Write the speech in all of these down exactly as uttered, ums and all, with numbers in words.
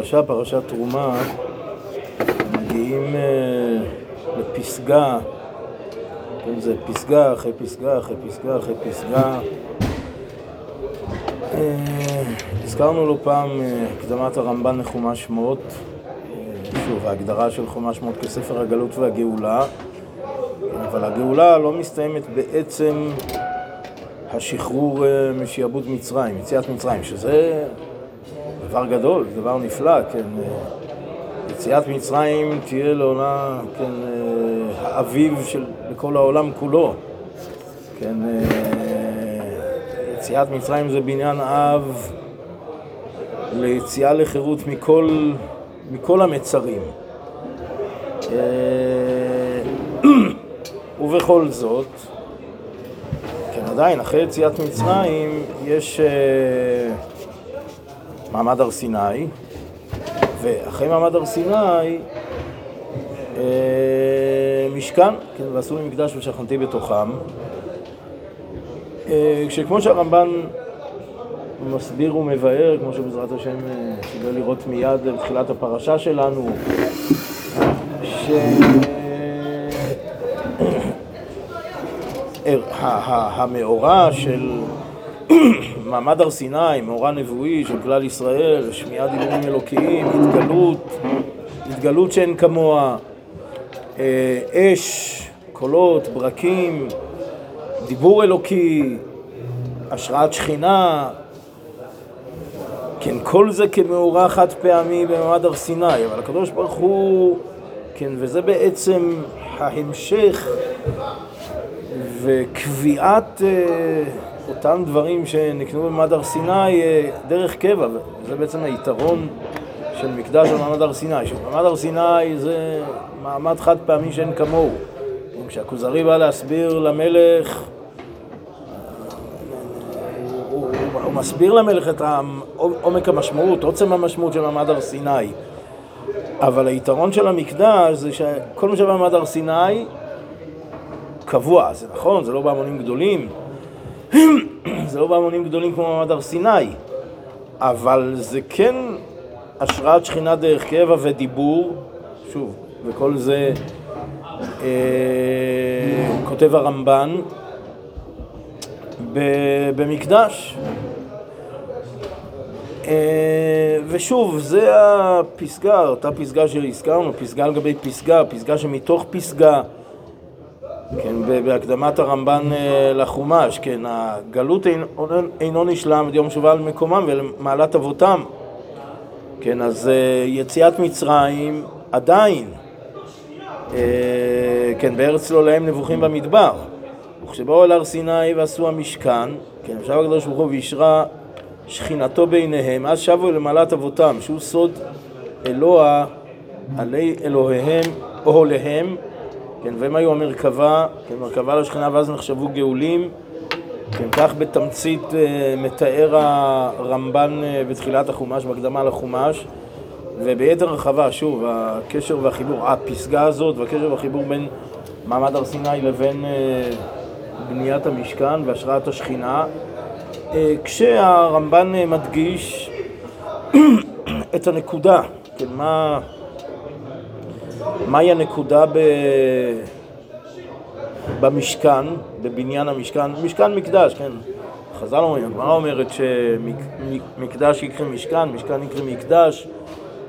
בפרשה, פרשת תרומה, מגיעים לפסגה, כן, זה פסגה אחרי פסגה אחרי פסגה אחרי פסגה. הזכרנו לו פעם הקדמת הרמב"ן לחומש שמות, שוב, ההגדרה של חומש שמות כספר הגלות והגאולה, אבל הגאולה לא מסתיימת בעצם השחרור משעבוד מצרים, יציאת מצרים, שזה דבר גדול, דבר נפלא, כן. יציאת מצרים תהיה לעונה, כן, האביב של לכל העולם כולו, כן. יציאת מצרים זה בניין אב ליציאה לחירות מכל, מכל המצרים. ובכל זאת, כן, עדיין, אחרי יציאת מצרים יש uh, מעמד הר סיני, ואחרי מעמד הר סיני uh, משכן, כן, ועשו לי מקדש ושכנתי בתוכם. כשכמו שהרמב"ן מסביר ומבאר, כמו שבעזרת השם נוכל לראות מיד בתחילת הפרשה שלנו, ש... המאורה של מעמד הר סיני, מאורה נבואי של כלל ישראל, שמיעה דיבורים אלוקיים, התגלות, התגלות שאין כמוה, אש, קולות, ברקים, דיבור אלוקי, השראת שכינה, כן, כל זה כמאורה חד פעמי במעמד הר סיני, אבל הקדוש ברוך הוא, כן, וזה בעצם ההמשך וקביעת אה, אותם דברים שנקנו במעמד הר סיני אה, דרך קבע, וזה בעצם היתרון של מקדש במעמד הר סיני, שבמעמד הר סיני זה מעמד חד פעמי שאין כמוהו. כשהכוזרי בא להסביר למלך, הוא, הוא, הוא מסביר למלך את עומק המשמעות, עוצם המשמעות של מעמד הר סיני. אבל היתרון של המקדש זה שכל מה שבמעמד הר סיני קבוע, זה נכון, זה לא בהמונים גדולים, זה לא בהמונים גדולים כמו מעמד הר סיני, אבל זה כן השראת שכינה דרך קבע ודיבור, שוב, וכל זה... כותב הרמב"ן במקדש. ושוב, זה הפסגה, אותה פסגה שהזכרנו, פסגה על גבי פסגה, פסגה שמתוך פסגה, כן, בהקדמת הרמב"ן לחומש, כן, הגלות אינו נשלם עד יום שובה על מקומם ולמעלת אבותם, כן, אז יציאת מצרים עדיין, כן, בארץ לא להם נבוכים במדבר, וכשבאו אל הר סיני ועשו המשכן, כן, ושב הקדוש ברוך הוא וישרה שכינתו ביניהם, אז שבו למעלת אבותם, שהוא סוד אלוה עלי אלוהיהם אוהליהם, כן, והם היו המרכבה, כן, מרכבה לשכינה, ואז נחשבו גאולים, כן, כך בתמצית מתאר הרמב"ן בתחילת החומש, בהקדמה לחומש, וביתר הרחבה, שוב, הקשר והחיבור, הפסגה הזאת והקשר והחיבור בין מעמד הר סיני לבין אה, בניית המשכן והשראת השכינה, אה, כשהרמב"ן אה, מדגיש את הנקודה, כן, מה, מהי הנקודה ב, במשכן, בבניין המשכן, משכן מקדש, כן, חז"ל אומרים, הגמרא אומרת שמקדש יקרא משכן, משכן יקרא מקדש,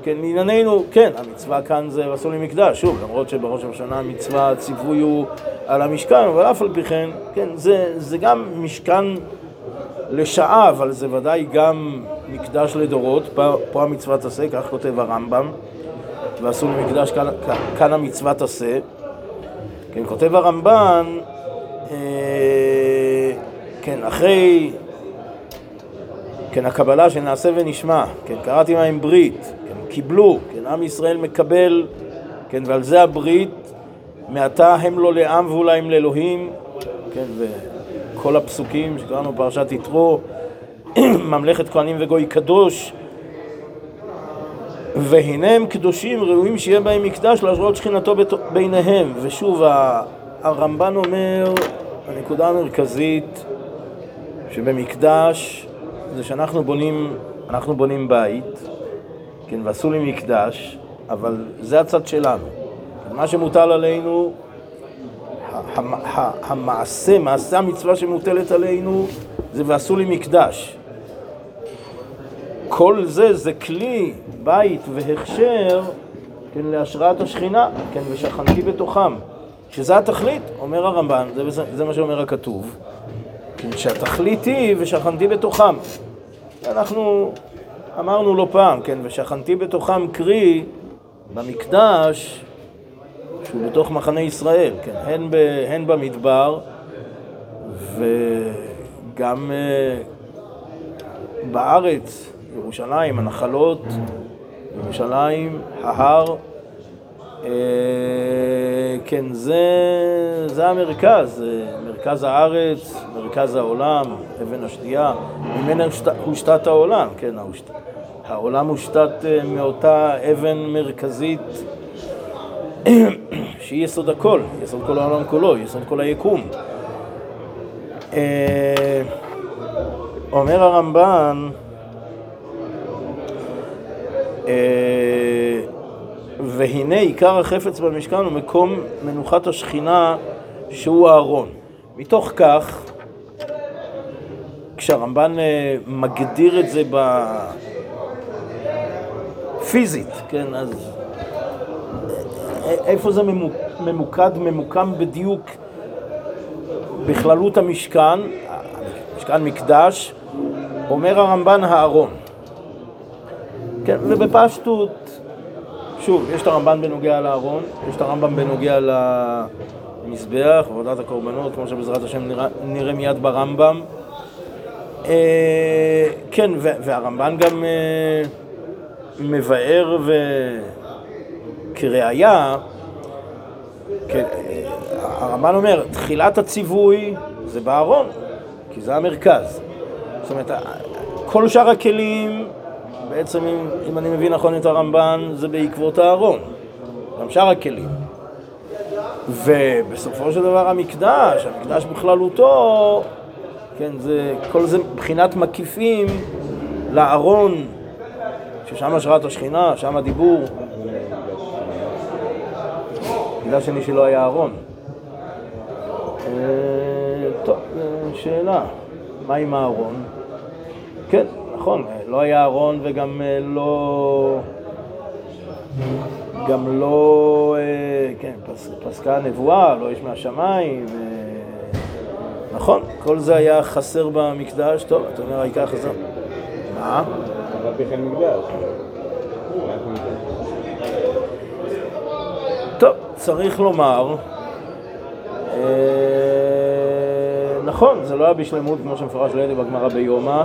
כן, לענייננו, כן, המצווה כאן זה ועשו לי מקדש, שוב, למרות שבראש השנה המצווה הציווי הוא על המשכן, אבל אף על פי כן, כן, זה, זה גם משכן לשעה, אבל זה ודאי גם מקדש לדורות, פה, פה המצווה תעשה, כך כותב הרמב"ם, ועשו לי מקדש, כאן, כאן המצווה תעשה, כן, כותב הרמב"ן, אה, כן, אחרי, כן, הקבלה שנעשה ונשמע, כן, קראתי מהם ברית, קיבלו, כן, עם ישראל מקבל, כן, ועל זה הברית, מעתה הם לא לעם ואולי הם לאלוהים, כן, וכל הפסוקים שקראנו פרשת יתרו, ממלכת כהנים וגוי קדוש, והנה הם קדושים ראויים שיהיה בהם מקדש להשראות שכינתו ביניהם. ושוב, הרמב"ן אומר, הנקודה המרכזית שבמקדש זה שאנחנו בונים, אנחנו בונים בית, כן, ועשו לי מקדש, אבל זה הצד שלנו. מה שמוטל עלינו, המעשה, מעשה המצווה שמוטלת עלינו, זה ועשו לי מקדש. כל זה זה כלי, בית והכשר, כן, להשראת השכינה, כן, ושכנתי בתוכם. שזה התכלית, אומר הרמב"ן, זה, זה מה שאומר הכתוב, כן, שהתכלית היא ושכנתי בתוכם. אנחנו אמרנו לא פעם, כן, ושכנתי בתוכם קרי במקדש, שהוא בתוך מחנה ישראל, כן, הן, ב, הן במדבר, וגם uh, בארץ, ירושלים, הנחלות, ירושלים, ההר, uh, כן, זה, זה המרכז, מרכז הארץ, מרכז העולם, אבן השתייה, ממנה הושתת העולם, כן, העולם הושתת מאותה אבן מרכזית, שהיא יסוד הכל, יסוד כל העולם כולו, יסוד כל היקום. אומר הרמב"ן, והנה עיקר החפץ במשכן הוא מקום מנוחת השכינה שהוא הארון. מתוך כך, כשהרמב"ן מגדיר את זה בפיזית, כן, אז איפה זה ממוקד, ממוקם בדיוק בכללות המשכן, משכן מקדש, אומר הרמב"ן הארון. כן, ובפשטות, שוב, יש את הרמב"ן בנוגע לארון, יש את הרמב"ן בנוגע למזבח, עבודת הקורבנות, כמו שבעזרת השם נראה, נראה מיד ברמב"ם. אה, כן, והרמב"ן גם אה, מבאר ו... כראיה, כן, הרמב"ן אומר, תחילת הציווי זה בארון, כי זה המרכז. זאת אומרת, כל שאר הכלים, בעצם אם, אם אני מבין נכון את הרמב"ן, זה בעקבות הארון, גם שאר הכלים. ובסופו של דבר המקדש, המקדש בכללותו, כן, זה, כל זה בחינת מקיפים לארון, ששם השראת השכינה, שם הדיבור. המידע שני שלא היה ארון. טוב, שאלה, מה עם הארון? כן, נכון, לא היה ארון וגם לא... גם לא... כן, פסקה הנבואה, לא יש מהשמיים. נכון, כל זה היה חסר במקדש. טוב, אתה אומר, העיקר חסר. מה? אבל בכלל מקדש. טוב, צריך לומר, אה, נכון, זה לא היה בשלמות כמו שמפרש לידי בגמרא ביומא,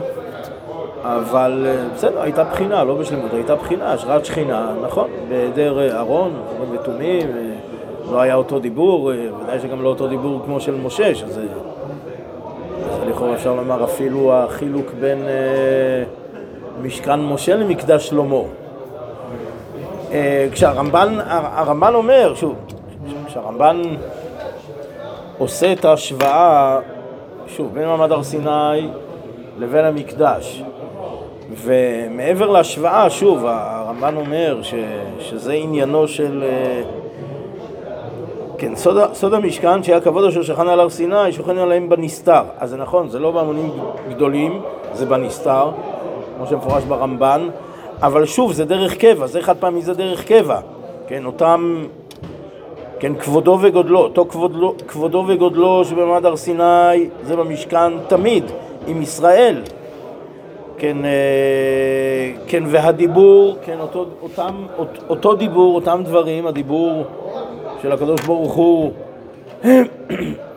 אבל בסדר, הייתה בחינה, לא בשלמות, הייתה בחינה, השראת שכינה, נכון, בהיעדר ארון, ארון ותומים, לא היה אותו דיבור, ודאי שגם לא אותו דיבור כמו של משה, שזה, אז לכאורה אפשר לומר אפילו החילוק בין אה, משכן משה למקדש שלמה. כשהרמב"ן, הרמב"ן אומר, שוב, כשהרמב"ן עושה את ההשוואה, שוב, בין מעמד הר סיני לבין המקדש, ומעבר להשוואה, שוב, הרמב"ן אומר ש, שזה עניינו של, כן, סוד, סוד המשכן שהיה כבוד אשר שכן על הר סיני, שוכן עליהם בנסתר. אז זה נכון, זה לא בהמונים גדולים, זה בנסתר, כמו שמפורש ברמב"ן, אבל שוב, זה דרך קבע, זה חד פעמי, זה דרך קבע, כן, אותם, כן, כבודו וגודלו, אותו כבודו, כבודו וגודלו שבמעמד הר סיני, זה במשכן תמיד, עם ישראל, כן, כן, והדיבור, כן, אותו, אותם, אותו דיבור, אותם דברים, הדיבור של הקדוש ברוך הוא,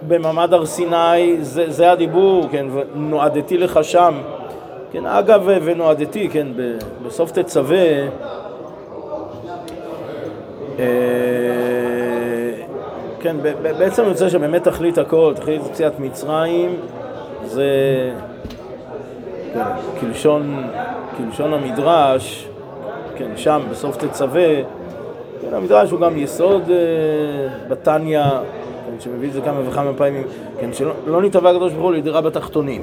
במעמד הר סיני, זה, זה הדיבור, כן, ונועדתי לך שם, כן, אגב, ונועדתי, כן, בסוף תצווה, כן, בעצם יוצא שבאמת תכלית הכל, תכלית יציאת מצרים, זה כלשון, כלשון המדרש, כן, שם, בסוף תצווה, כן, המדרש הוא גם יסוד בתניא, כן, שמביא את זה כמה וכמה פעמים, כן, שלא נתבע הקדוש ברוך הוא לדירה בתחתונים.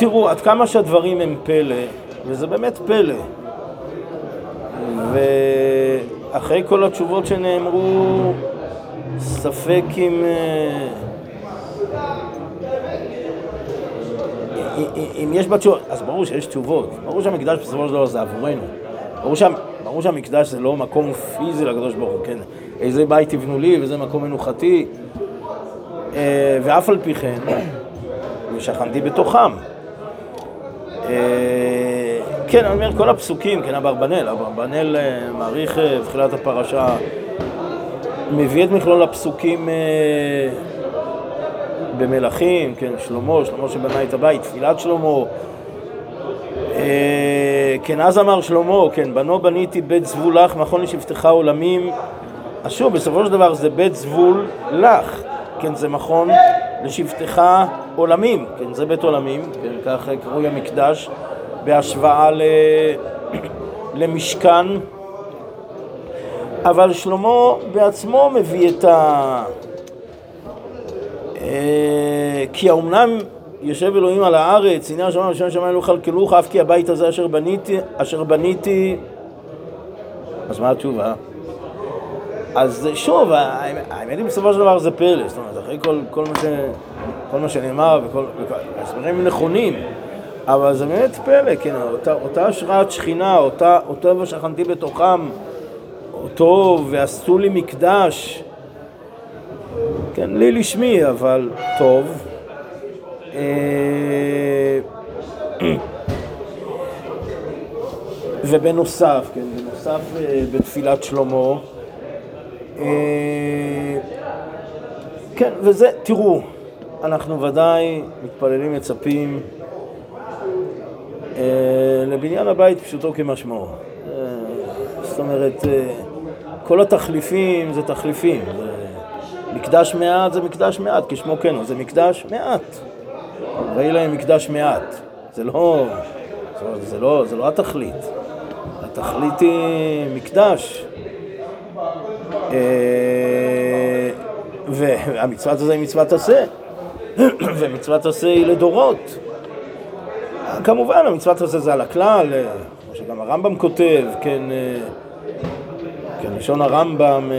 תראו, עד כמה שהדברים הם פלא, וזה באמת פלא, ואחרי כל התשובות שנאמרו, ספק אם אם יש בתשובות, אז ברור שיש תשובות, ברור שהמקדש בסופו של דבר זה עבורנו, ברור, שה... ברור שהמקדש זה לא מקום פיזי לקדוש ברוך הוא, כן, איזה בית תבנו לי וזה מקום מנוחתי, ואף על פי כן, ושכנתי בתוכם. כן, אני אומר, כל הפסוקים, כן, אברבנאל, אברבנאל מעריך בתחילת הפרשה, מביא את מכלול הפסוקים במלכים, כן, שלמה, שלמה שבנה את הבית, תפילת שלמה, כן, אז אמר שלמה, כן, בנו בניתי בית זבול לך, מכון לשבטך עולמים, אז שוב, בסופו של דבר זה בית זבול לך, כן, זה מכון לשבטך עולמים, כן, זה בית עולמים, כן, כך קרוי המקדש, בהשוואה ל... למשכן, אבל שלמה בעצמו מביא את ה... כי האומנם יושב אלוהים על הארץ, הנה השמיים ושם השמיים לא חלקלוך, אף כי הבית הזה אשר בניתי, אשר בניתי... אז מה התשובה? אז שוב, האמת היא בסופו של דבר זה פלא, זאת אומרת, אחרי כל, כל, מה, ש... כל מה שנאמר וכל... הסברים נכונים, אבל זה באמת פלא, כן, אותה, אותה השראת שכינה, אותה, אותו ושכנתי בתוכם, אותו ועשו לי מקדש, כן, לי לשמי, אבל טוב. ובנוסף, כן, בנוסף בתפילת שלמה, כן, וזה, תראו, אנחנו ודאי מתפללים מצפים לבניין הבית פשוטו כמשמעו. זאת אומרת, כל התחליפים זה תחליפים. מקדש מעט זה מקדש מעט, כשמו כן, זה מקדש מעט. ראי להם מקדש מעט. זה לא, זה לא, זה לא התכלית. התכלית היא מקדש. והמצוות הזה היא מצוות עשה. ומצוות עשה היא לדורות. כמובן, המצוות הזה זה על הכלל, כמו שגם הרמב"ם כותב, כן, כן, לשון הרמב"ם,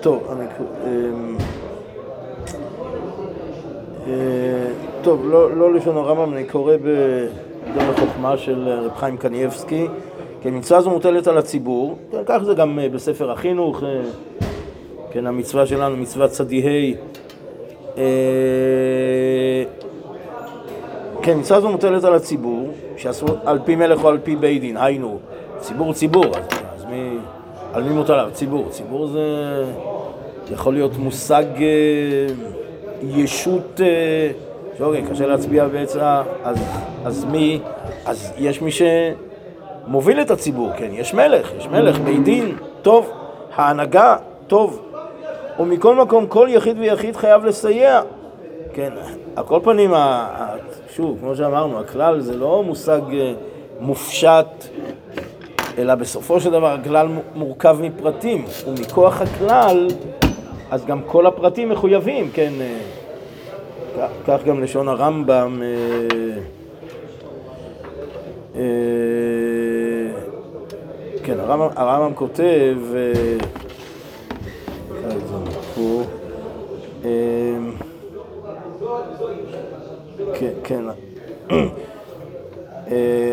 טוב, אני, טוב, לא, לא לשון הרמב"ם, אני קורא בדרך חוכמה של רב חיים קניאבסקי, כן, מצווה זו מוטלת על הציבור, כך זה גם בספר החינוך, כן, המצווה שלנו, מצוות צדיהי, כן, מצווה זו מוטלת על הציבור, שעשו על פי מלך או על פי בית דין, היינו, ציבור ציבור, אז מי, על מי מוטל עליו? ציבור, ציבור זה יכול להיות מושג ישות, שאוקיי, קשה להצביע בעצם, אז מי, אז יש מי שמוביל את הציבור, כן, יש מלך, יש מלך, בית דין, טוב, ההנהגה, טוב, ומכל מקום, כל יחיד ויחיד חייב לסייע. כן, על כל פנים, שוב, כמו שאמרנו, הכלל זה לא מושג מופשט, אלא בסופו של דבר הכלל מורכב מפרטים, ומכוח הכלל, אז גם כל הפרטים מחויבים, כן, כך גם לשון הרמב"ם, כן, הרמב"ם כותב, כן, כן,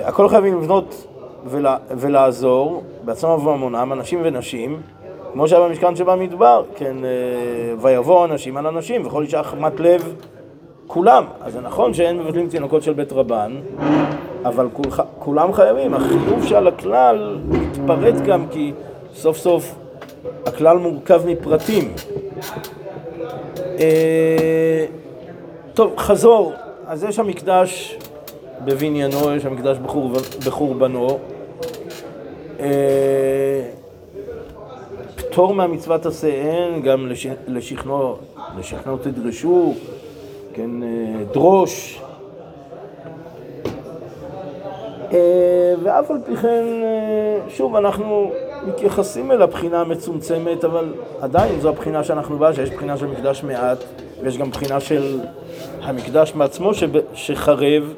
הכל חייבים לבנות ולעזור בעצמם ובמונם, אנשים ונשים, כמו שהיה במשכן שבמדבר, כן, ויבואו אנשים על אנשים וכל אישה חמת לב כולם. אז זה נכון שאין מבטלים תינוקות של בית רבן, אבל כולם חייבים. החיוב שעל הכלל מתפרט גם כי סוף סוף הכלל מורכב מפרטים. טוב, חזור. אז יש המקדש בבניינו, יש המקדש בחורבנו. פטור מהמצוות עשה אין, גם לשכנו, לשכנו תדרשו, כן, דרוש. ואף על פי כן, שוב, אנחנו מתייחסים אל הבחינה המצומצמת, אבל עדיין זו הבחינה שאנחנו באה, שיש בחינה של מקדש מעט, ויש גם בחינה של המקדש מעצמו שחרב,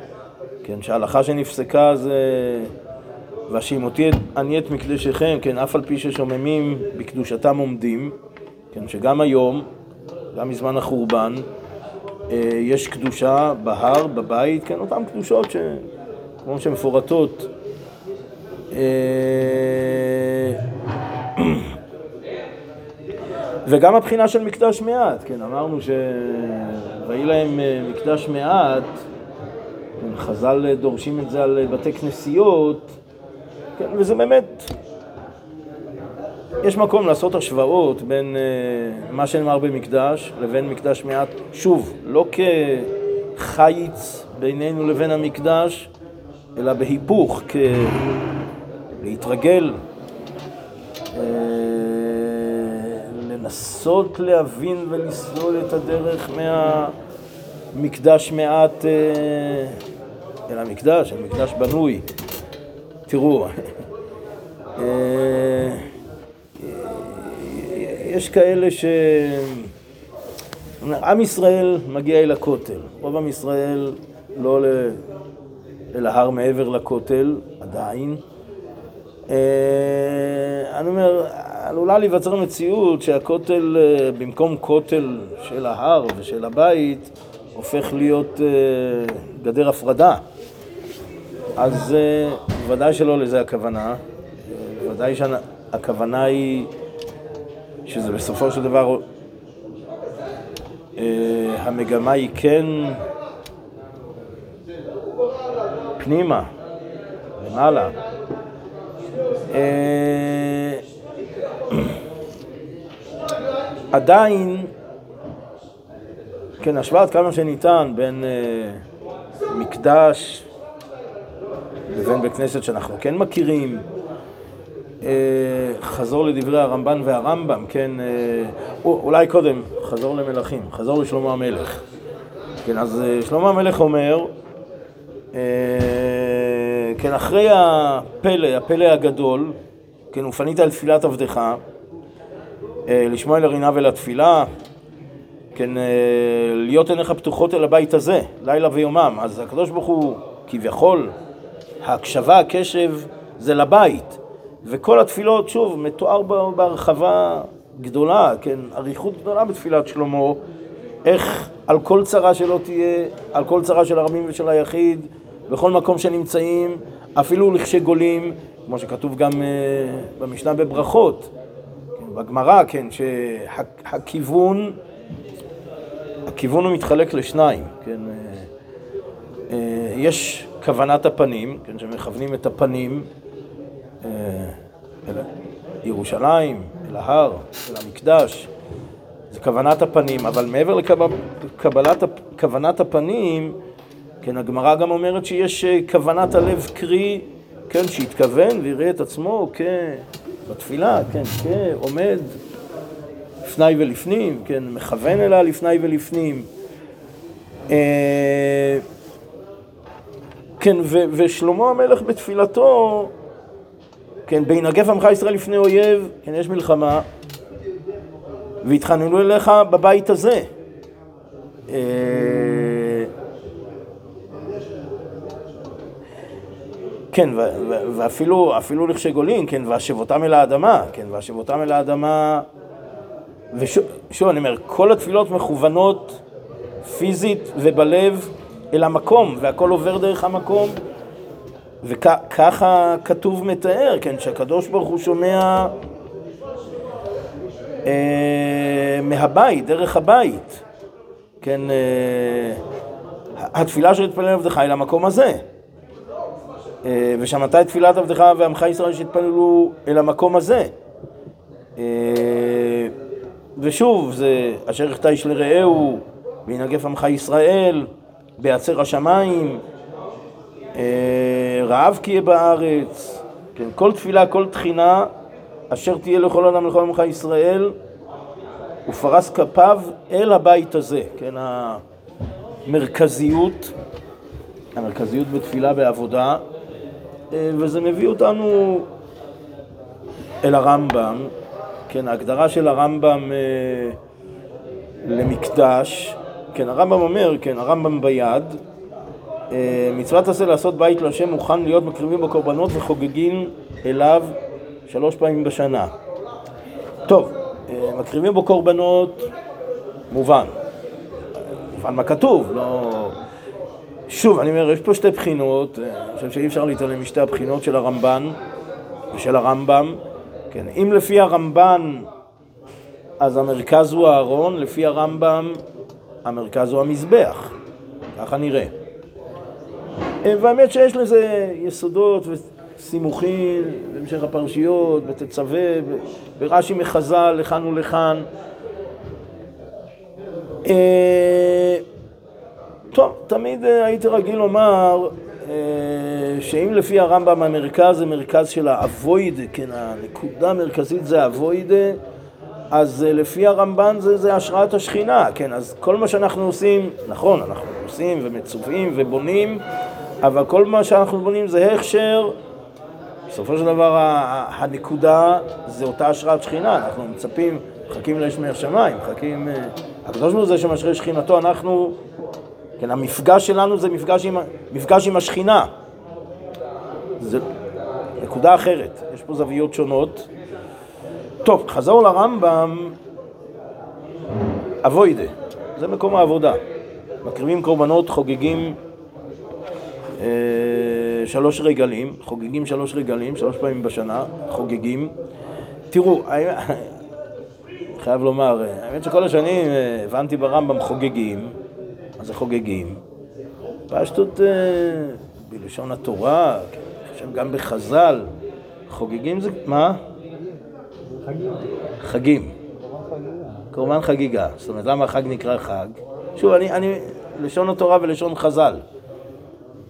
כן, שההלכה שנפסקה זה והשימותי אני את מקדשכם, כן, אף על פי ששוממים בקדושתם עומדים, כן, שגם היום, גם מזמן החורבן, יש קדושה בהר, בבית, כן, אותן קדושות ש... כמו שמפורטות וגם הבחינה של מקדש מעט, כן, אמרנו ש... ראי להם מקדש מעט, כן, חז"ל דורשים את זה על בתי כנסיות, כן, וזה באמת, יש מקום לעשות השוואות בין מה שנאמר במקדש לבין מקדש מעט, שוב, לא כחיץ בינינו לבין המקדש, אלא בהיפוך, כלהתרגל, לנסות להבין ולסלול את הדרך מהמקדש מעט אל המקדש, אל מקדש בנוי. תראו, יש כאלה ש... עם ישראל מגיע אל הכותל, רוב עם ישראל לא ל... אל ההר מעבר לכותל, עדיין. אני אומר, עלולה להיווצר מציאות שהכותל, במקום כותל של ההר ושל הבית, הופך להיות גדר הפרדה. אז ודאי שלא לזה הכוונה. ודאי שהכוונה היא שזה בסופו של דבר, המגמה היא כן פנימה, למעלה. עדיין, כן, השוואת כמה שניתן בין מקדש לבין בית כנסת שאנחנו כן מכירים. חזור לדברי הרמב"ן והרמב"ם, כן, אולי קודם, חזור למלכים, חזור לשלמה המלך. כן, אז שלמה המלך אומר, כן, אחרי הפלא, הפלא הגדול, כן, ופנית אל תפילת עבדך, לשמוע אל הרינה ולתפילה, כן, להיות עיניך פתוחות אל הבית הזה, לילה ויומם. אז הקדוש ברוך הוא, כביכול, ההקשבה, הקשב, זה לבית. וכל התפילות, שוב, מתואר בהרחבה גדולה, כן, אריכות גדולה בתפילת שלמה, איך על כל צרה שלא תהיה, על כל צרה של הרבים ושל היחיד, בכל מקום שנמצאים, אפילו לכשי גולים, כמו שכתוב גם uh, במשנה בברכות, כן, בגמרא, כן, שהכיוון, הכיוון הוא מתחלק לשניים, כן, uh, uh, יש כוונת הפנים, כן, שמכוונים את הפנים uh, אל ירושלים, אל ההר, אל המקדש, זה כוונת הפנים, אבל מעבר לקבלת כוונת הפנים, כן, הגמרא גם אומרת שיש כוונת הלב, קרי, כן, שהתכוון ויראה את עצמו כבתפילה, כן, כעומד לפני ולפנים, כן, מכוון אליה לפני ולפנים. כן, ו- ושלמה המלך בתפילתו, כן, בהינגף עמך ישראל לפני אויב, כן, יש מלחמה, והתחננו אליך בבית הזה. כן, ואפילו, אפילו לכשגולים, כן, והשבותם אל האדמה, כן, והשבותם אל האדמה. ושוב, אני אומר, כל התפילות מכוונות פיזית ובלב אל המקום, והכל עובר דרך המקום. וככה כתוב מתאר, כן, שהקדוש ברוך הוא שומע מהבית, דרך הבית, כן, התפילה שהתפלל עבדך היא למקום הזה, ושמעתי תפילת עבדך ועמך ישראל שהתפללו אל המקום הזה. ושוב, זה אשר יחטא איש לרעהו, וינגף עמך ישראל, בעצר השמיים, רעב כי יהיה בארץ, כן, כל תפילה, כל תחינה, אשר תהיה לכל אדם לכל עמך ישראל, ופרס כפיו אל הבית הזה, כן, המרכזיות, המרכזיות בתפילה בעבודה, וזה מביא אותנו אל הרמב"ם, כן, ההגדרה של הרמב"ם למקדש, כן, הרמב"ם אומר, כן, הרמב"ם ביד, מצוות עשה לעשות בית להשם מוכן להיות מקריבים בקורבנות וחוגגים אליו שלוש פעמים בשנה. טוב, מקריבים בקורבנות, מובן, מובן מה כתוב, לא... שוב, אני אומר, יש פה שתי בחינות, אני חושב שאי אפשר להתעלם משתי הבחינות של הרמב"ן ושל הרמב"ם. כן, אם לפי הרמב"ן, אז המרכז הוא הארון, לפי הרמב"ם, המרכז הוא המזבח. ככה נראה. והאמת שיש לזה יסודות וסימוכים, במשך הפרשיות, בתצווה, ברש"י מחז"ל, לכאן ולכאן. טוב, תמיד הייתי רגיל לומר שאם לפי הרמב"ם המרכז זה מרכז של האבוידה, כן, הנקודה המרכזית זה האבוידה, אז לפי הרמב"ן זה, זה השראת השכינה, כן, אז כל מה שאנחנו עושים, נכון, אנחנו עושים ומצווים ובונים, אבל כל מה שאנחנו בונים זה הכשר, בסופו של דבר הנקודה זה אותה השראת שכינה, אנחנו מצפים, מחכים לשמי שמיים, מחכים, הקדוש ברוך הוא שמשרה שכינתו, אנחנו... כן, המפגש שלנו זה מפגש עם, מפגש עם השכינה. זה נקודה אחרת, יש פה זוויות שונות. טוב, חזרו לרמב"ם, אבוידה, זה מקום העבודה. מקריבים קורבנות, חוגגים אה, שלוש רגלים, חוגגים שלוש רגלים, שלוש פעמים בשנה, חוגגים. תראו, חייב לומר, האמת שכל השנים הבנתי ברמב"ם חוגגים, אז זה חוגגים. פשטות אה, בלשון התורה, כן, אני חושב גם בחז"ל, חוגגים זה... מה? חגים. חגים. קורבן חגיגה. זאת אומרת, למה החג נקרא חג? שוב, אני, אני לשון התורה ולשון חז"ל.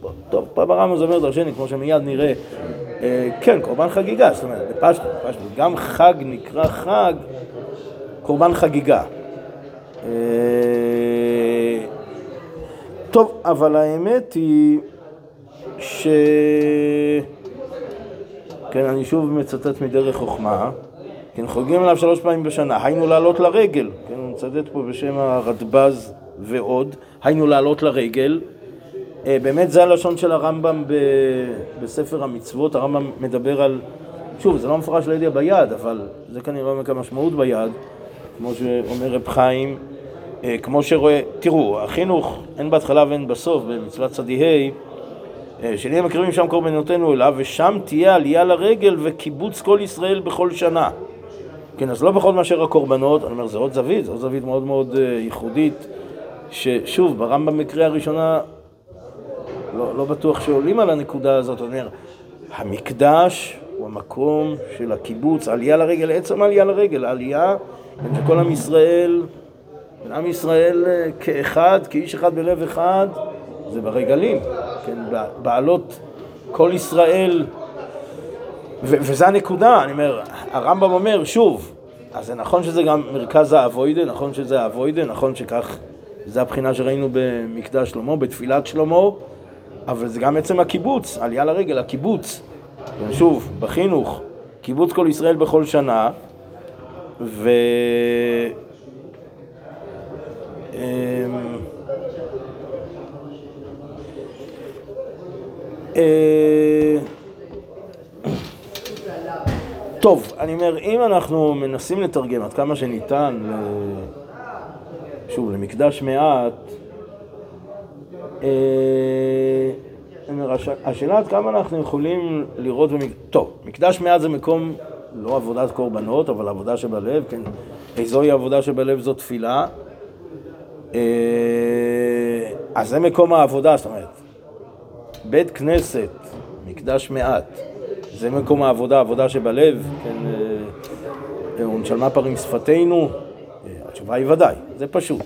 בוא, טוב, פעם הרמב"ם זמר דרשני, כמו שמיד נראה. אה, כן, קורבן חגיגה, זאת אומרת, בפשטות, פשטות. גם חג נקרא חג, קורבן חגיגה. אה... טוב, אבל האמת היא ש... כן, אני שוב מצטט מדרך חוכמה, כן, חוגגים עליו שלוש פעמים בשנה, היינו לעלות לרגל, כן, הוא מצטט פה בשם הרדב"ז ועוד, היינו לעלות לרגל, באמת זה הלשון של הרמב"ם ב... בספר המצוות, הרמב"ם מדבר על, שוב, זה לא מפרש לידי ביד, אבל זה כנראה עומק המשמעות ביד, כמו שאומר רב חיים, כמו שרואה, תראו, החינוך אין בהתחלה ואין בסוף במצוות צדיהי, שנהיה מקריבים שם קורבנותינו אליו, ושם תהיה עלייה לרגל וקיבוץ כל ישראל בכל שנה. כן, אז לא פחות מאשר הקורבנות, אני אומר, זה עוד זווית, זו זווית מאוד מאוד ייחודית, ששוב, ברמב"ם במקרה הראשונה, לא, לא בטוח שעולים על הנקודה הזאת, אני אומר, המקדש הוא המקום של הקיבוץ, עלייה לרגל, עצם עלייה לרגל, העלייה, שכל עם ישראל... עם ישראל כאחד, כאיש אחד בלב אחד, זה ברגלים, כן, בעלות כל ישראל, ו- וזה הנקודה, אני אומר, הרמב"ם אומר, שוב, אז זה נכון שזה גם מרכז האבוידה, נכון שזה האבוידה, נכון שכך, זה הבחינה שראינו במקדש שלמה, בתפילת שלמה, אבל זה גם עצם הקיבוץ, עלייה לרגל, הקיבוץ, שוב, בחינוך, קיבוץ כל ישראל בכל שנה, ו... טוב, אני אומר, אם אנחנו מנסים לתרגם עד כמה שניתן, שוב, למקדש מעט, השאלה עד כמה אנחנו יכולים לראות, טוב, מקדש מעט זה מקום לא עבודת קורבנות, אבל עבודה שבלב, כן, איזוהי עבודה שבלב זו תפילה, אז זה מקום העבודה, זאת אומרת, בית כנסת, מקדש מעט, זה מקום העבודה, עבודה שבלב, כן, ונשלמה פרים שפתנו, התשובה היא ודאי, זה פשוט.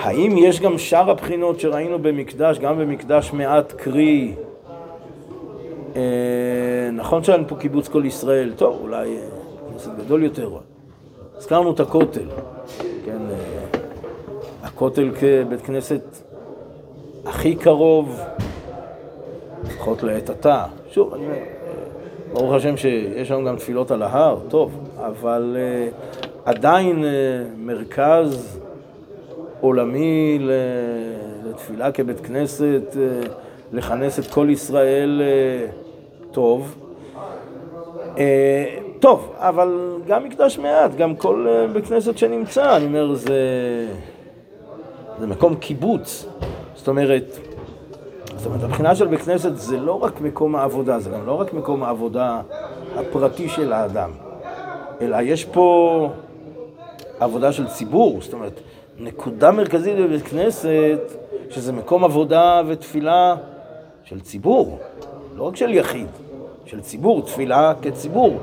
האם יש גם שאר הבחינות שראינו במקדש, גם במקדש מעט קרי, נכון שאין פה קיבוץ כל ישראל, טוב, אולי כנסת גדול יותר, הזכרנו את הכותל, כן, הכותל כבית כנסת הכי קרוב, לפחות לעת עתה. שוב, אני אומר, ברוך השם שיש לנו גם תפילות על ההר, טוב, אבל עדיין מרכז עולמי לתפילה כבית כנסת, לכנס את כל ישראל, טוב. טוב, אבל גם מקדש מעט, גם כל בית כנסת שנמצא, אני אומר, זה, זה מקום קיבוץ. זאת אומרת, זאת אומרת, הבחינה של בית כנסת זה לא רק מקום העבודה, זה גם לא רק מקום העבודה הפרטי של האדם, אלא יש פה עבודה של ציבור. זאת אומרת, נקודה מרכזית בבית כנסת, שזה מקום עבודה ותפילה של ציבור, לא רק של יחיד, של ציבור, תפילה כציבור.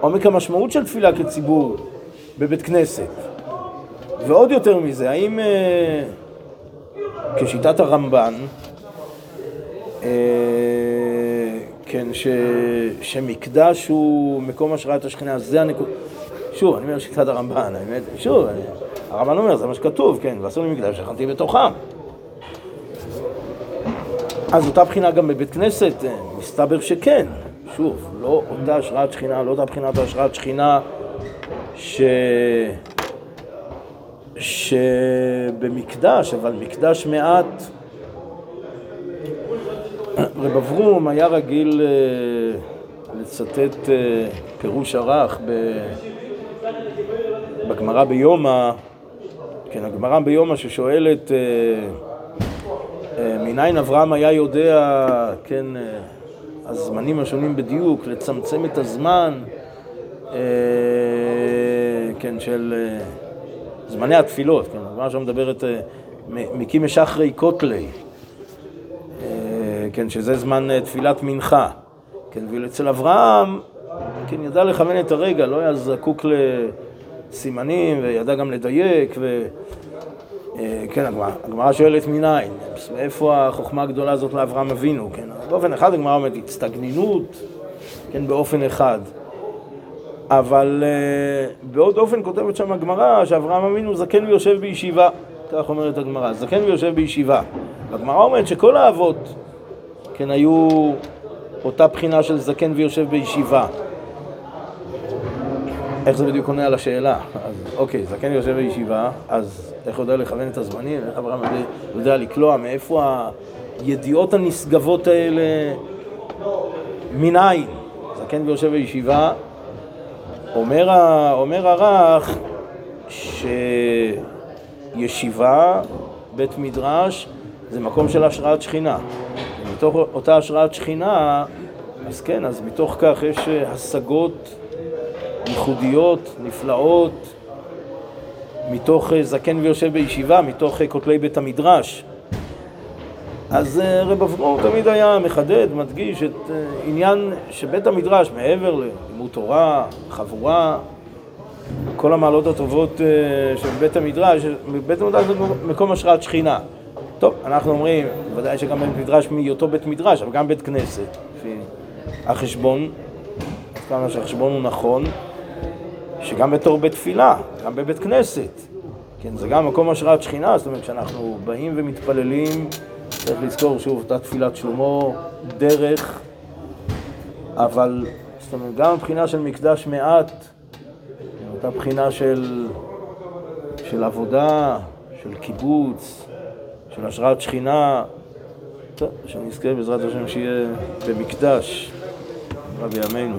עומק המשמעות של תפילה כציבור בבית כנסת. ועוד יותר מזה, האם אה, כשיטת הרמב"ן, אה, כן, ש, שמקדש הוא מקום השראת השכינה, זה הנקוד... שוב, אני אומר שיטת הרמב"ן, האמת, שוב, אני... הרמב"ן אומר, זה מה שכתוב, כן, ועשו לי מקדש, שכנתי בתוכם. אז אותה בחינה גם בבית כנסת, מסתבר שכן. שוב, לא אותה השראת שכינה, לא אותה בחינת השראת שכינה ש... שבמקדש, אבל מקדש מעט. רב אברום היה רגיל לצטט פירוש ערך בגמרא ביומא, כן, הגמרא ביומא ששואלת מניין אברהם היה יודע, כן, הזמנים השונים בדיוק, לצמצם את הזמן, כן, של זמני התפילות, כן, מה שמדברת, מקי משחרי קוטלי, כן, שזה זמן תפילת מנחה, כן, ואצל אברהם, כן, ידע לכוון את הרגע, לא היה זקוק לסימנים, וידע גם לדייק, ו... כן, הגמרא שואלת מניין, איפה החוכמה הגדולה הזאת לאברהם אבינו, כן, באופן אחד הגמרא אומרת, הצטגנינות, כן, באופן אחד, אבל בעוד אופן כותבת שם הגמרא שאברהם אבינו זקן ויושב בישיבה, כך אומרת הגמרא, זקן ויושב בישיבה. הגמרא אומרת שכל האבות, כן, היו אותה בחינה של זקן ויושב בישיבה. איך זה בדיוק עונה על השאלה? אז אוקיי, זקן ויושב בישיבה, אז איך יודע לכוון את הזמנים? איך אברהם יודע לקלוע? מאיפה הידיעות הנשגבות האלה? מניין? זקן ויושב בישיבה. אומר, אומר ערך שישיבה, בית מדרש, זה מקום של השראת שכינה. ומתוך אותה השראת שכינה, אז כן, אז מתוך כך יש השגות ייחודיות, נפלאות, מתוך זקן ויושב בישיבה, מתוך כותלי בית המדרש. אז רב אברום תמיד היה מחדד, מדגיש את עניין שבית המדרש, מעבר ללימוד תורה, חבורה, כל המעלות הטובות שבבית המדרש, בית המדרש זה מקום השראת שכינה. טוב, אנחנו אומרים, ודאי שגם בית מדרש מאותו בית מדרש, אבל גם בית כנסת, לפי החשבון, כמה שהחשבון הוא נכון, שגם בתור בית תפילה, גם בבית כנסת, כן, זה גם מקום השראת שכינה, זאת אומרת, כשאנחנו באים ומתפללים, צריך לזכור שוב אותה תפילת שלמה, דרך, אבל זאת אומרת, גם הבחינה של מקדש מעט, אותה בחינה של, של עבודה, של קיבוץ, של השראת שכינה, שנזכה בעזרת השם שיהיה במקדש, בימינו.